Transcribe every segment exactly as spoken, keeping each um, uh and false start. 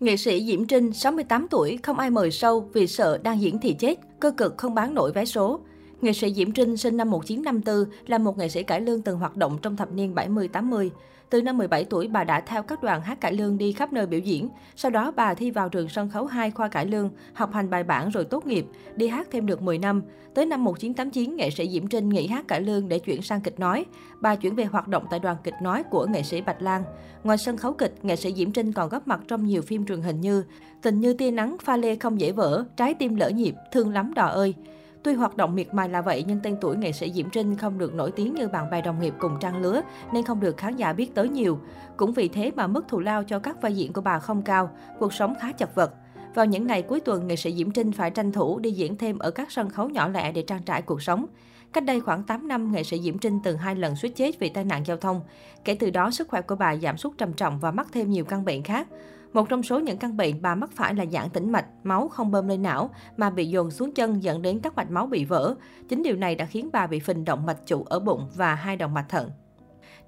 Nghệ sĩ Diễm Trinh, sáu mươi tám tuổi, không ai mời sâu vì sợ đang diễn thì chết, cơ cực không bán nổi vé số. Nghệ sĩ Diễm Trinh sinh năm một nghìn chín trăm năm mươi tư, là một nghệ sĩ cải lương từng hoạt động trong thập niên bảy mươi tám mươi. Từ năm mười bảy tuổi, bà đã theo các đoàn hát cải lương đi khắp nơi biểu diễn. Sau đó, bà thi vào trường sân khấu hai khoa cải lương, học hành bài bản rồi tốt nghiệp, đi hát thêm được mười năm. Tới năm một nghìn chín trăm tám mươi chín, nghệ sĩ Diễm Trinh nghỉ hát cải lương để chuyển sang kịch nói. Bà chuyển về hoạt động tại đoàn kịch nói của nghệ sĩ Bạch Lan. Ngoài sân khấu kịch, nghệ sĩ Diễm Trinh còn góp mặt trong nhiều phim truyền hình như Tình Như Tia Nắng, Pha Lê Không Dễ Vỡ, Trái Tim Lỡ Nhịp, Thương Lắm Đò Ơi. Tuy hoạt động miệt mài là vậy nhưng tên tuổi nghệ sĩ Diễm Trinh không được nổi tiếng như bạn bè đồng nghiệp cùng trang lứa nên không được khán giả biết tới nhiều. Cũng vì thế mà mức thù lao cho các vai diễn của bà không cao, cuộc sống khá chật vật. Vào những ngày cuối tuần, nghệ sĩ Diễm Trinh phải tranh thủ đi diễn thêm ở các sân khấu nhỏ lẻ để trang trải cuộc sống. Cách đây khoảng tám năm, nghệ sĩ Diễm Trinh từng hai lần suýt chết vì tai nạn giao thông. Kể từ đó, sức khỏe của bà giảm sút trầm trọng và mắc thêm nhiều căn bệnh khác. Một trong số những căn bệnh bà mắc phải là giãn tĩnh mạch, máu không bơm lên não mà bị dồn xuống chân dẫn đến các mạch máu bị vỡ. Chính điều này đã khiến bà bị phình động mạch chủ ở bụng và hai động mạch thận.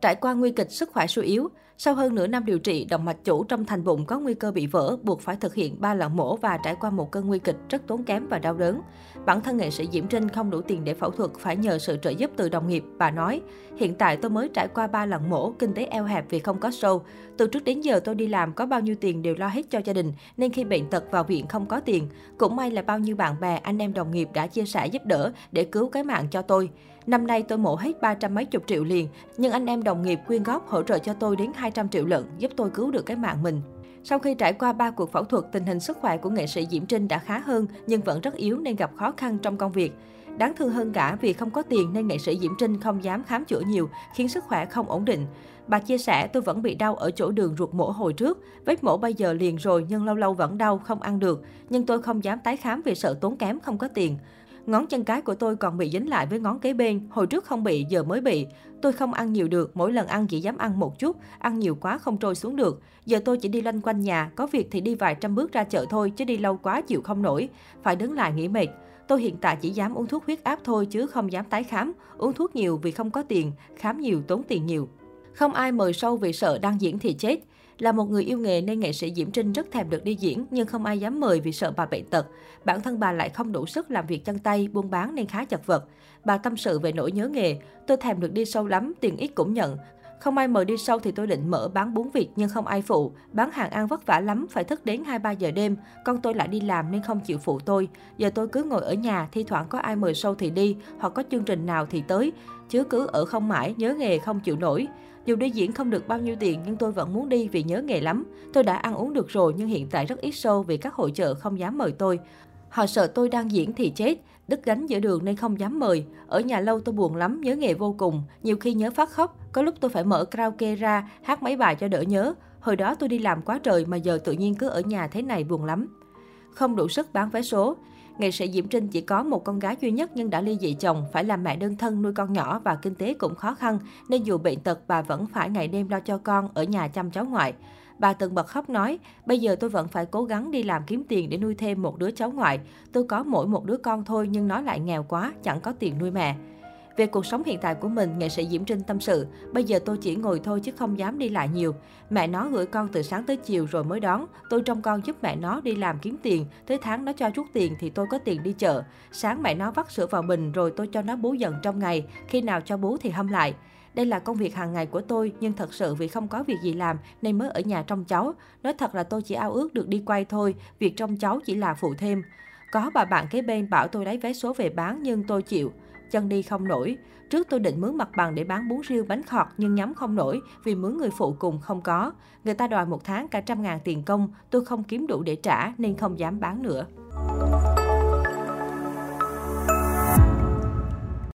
Trải qua nguy kịch sức khỏe suy yếu, sau hơn nửa năm điều trị, động mạch chủ trong thành bụng có nguy cơ bị vỡ, buộc phải thực hiện ba lần mổ và trải qua một cơn nguy kịch rất tốn kém và đau đớn. Bản thân nghệ sĩ Diễm Trinh không đủ tiền để phẫu thuật, phải nhờ sự trợ giúp từ đồng nghiệp. Bà nói, hiện tại tôi mới trải qua ba lần mổ, kinh tế eo hẹp vì không có show. Từ trước đến giờ tôi đi làm có bao nhiêu tiền đều lo hết cho gia đình, nên khi bệnh tật vào viện không có tiền. Cũng may là bao nhiêu bạn bè, anh em đồng nghiệp đã chia sẻ giúp đỡ để cứu cái mạng cho tôi. Năm nay tôi mổ hết ba trăm mấy chục triệu liền, nhưng anh em đồng nghiệp quyên góp hỗ trợ cho tôi đến hai trăm triệu lận, giúp tôi cứu được cái mạng mình. Sau khi trải qua ba cuộc phẫu thuật, tình hình sức khỏe của nghệ sĩ Diễm Trinh đã khá hơn nhưng vẫn rất yếu nên gặp khó khăn trong công việc. Đáng thương hơn cả vì không có tiền nên nghệ sĩ Diễm Trinh không dám khám chữa nhiều, khiến sức khỏe không ổn định. Bà chia sẻ, tôi vẫn bị đau ở chỗ đường ruột mổ hồi trước, vết mổ bây giờ liền rồi nhưng lâu lâu vẫn đau, không ăn được. Nhưng tôi không dám tái khám vì sợ tốn kém, không có tiền. Ngón chân cái của tôi còn bị dính lại với ngón kế bên, hồi trước không bị, giờ mới bị. Tôi không ăn nhiều được, mỗi lần ăn chỉ dám ăn một chút, ăn nhiều quá không trôi xuống được. Giờ tôi chỉ đi loanh quanh nhà, có việc thì đi vài trăm bước ra chợ thôi, chứ đi lâu quá chịu không nổi, phải đứng lại nghỉ mệt. Tôi hiện tại chỉ dám uống thuốc huyết áp thôi chứ không dám tái khám, uống thuốc nhiều vì không có tiền, khám nhiều tốn tiền nhiều. Không ai mời show vì sợ đang diễn thì chết. Là một người yêu nghề nên nghệ sĩ Diễm Trinh rất thèm được đi diễn nhưng không ai dám mời vì sợ bà bệnh tật. Bản thân bà lại không đủ sức làm việc chân tay, buôn bán nên khá chật vật. Bà tâm sự về nỗi nhớ nghề, tôi thèm được đi show lắm, tiền ít cũng nhận. Không ai mời đi show thì tôi định mở bán bún Việt nhưng không ai phụ. Bán hàng ăn vất vả lắm, phải thức đến hai ba giờ đêm. Con tôi lại đi làm nên không chịu phụ tôi. Giờ tôi cứ ngồi ở nhà, thi thoảng có ai mời show thì đi, hoặc có chương trình nào thì tới. Chứ cứ ở không mãi, nhớ nghề không chịu nổi. Dù đi diễn không được bao nhiêu tiền nhưng tôi vẫn muốn đi vì nhớ nghề lắm. Tôi đã ăn uống được rồi nhưng hiện tại rất ít show vì các hội chợ không dám mời tôi. Họ sợ tôi đang diễn thì chết, đứt gánh giữa đường nên không dám mời. Ở nhà lâu tôi buồn lắm, nhớ nghề vô cùng. Nhiều khi nhớ phát khóc, có lúc tôi phải mở karaoke ra, hát mấy bài cho đỡ nhớ. Hồi đó tôi đi làm quá trời mà giờ tự nhiên cứ ở nhà thế này buồn lắm. Không đủ sức bán vé số. Nghệ sĩ Diễm Trinh chỉ có một con gái duy nhất nhưng đã ly dị chồng, phải làm mẹ đơn thân nuôi con nhỏ và kinh tế cũng khó khăn, nên dù bệnh tật bà vẫn phải ngày đêm lo cho con, ở nhà chăm cháu ngoại. Bà từng bật khóc nói, bây giờ tôi vẫn phải cố gắng đi làm kiếm tiền để nuôi thêm một đứa cháu ngoại. Tôi có mỗi một đứa con thôi nhưng nó lại nghèo quá, chẳng có tiền nuôi mẹ. Về cuộc sống hiện tại của mình, nghệ sĩ Diễm Trinh tâm sự, bây giờ tôi chỉ ngồi thôi chứ không dám đi lại nhiều. Mẹ nó gửi con từ sáng tới chiều rồi mới đón. Tôi trông con giúp mẹ nó đi làm kiếm tiền, tới tháng nó cho chút tiền thì tôi có tiền đi chợ. Sáng mẹ nó vắt sữa vào bình rồi tôi cho nó bú dần trong ngày, khi nào cho bú thì hâm lại. Đây là công việc hàng ngày của tôi, nhưng thật sự vì không có việc gì làm nên mới ở nhà trông cháu. Nói thật là tôi chỉ ao ước được đi quay thôi, việc trông cháu chỉ là phụ thêm. Có bà bạn kế bên bảo tôi lấy vé số về bán nhưng tôi chịu. Chân đi không nổi. Trước tôi định mướn mặt bằng để bán bún riêu bánh khọt nhưng nhắm không nổi vì mướn người phụ cùng không có. Người ta đòi một tháng cả trăm ngàn tiền công, tôi không kiếm đủ để trả nên không dám bán nữa.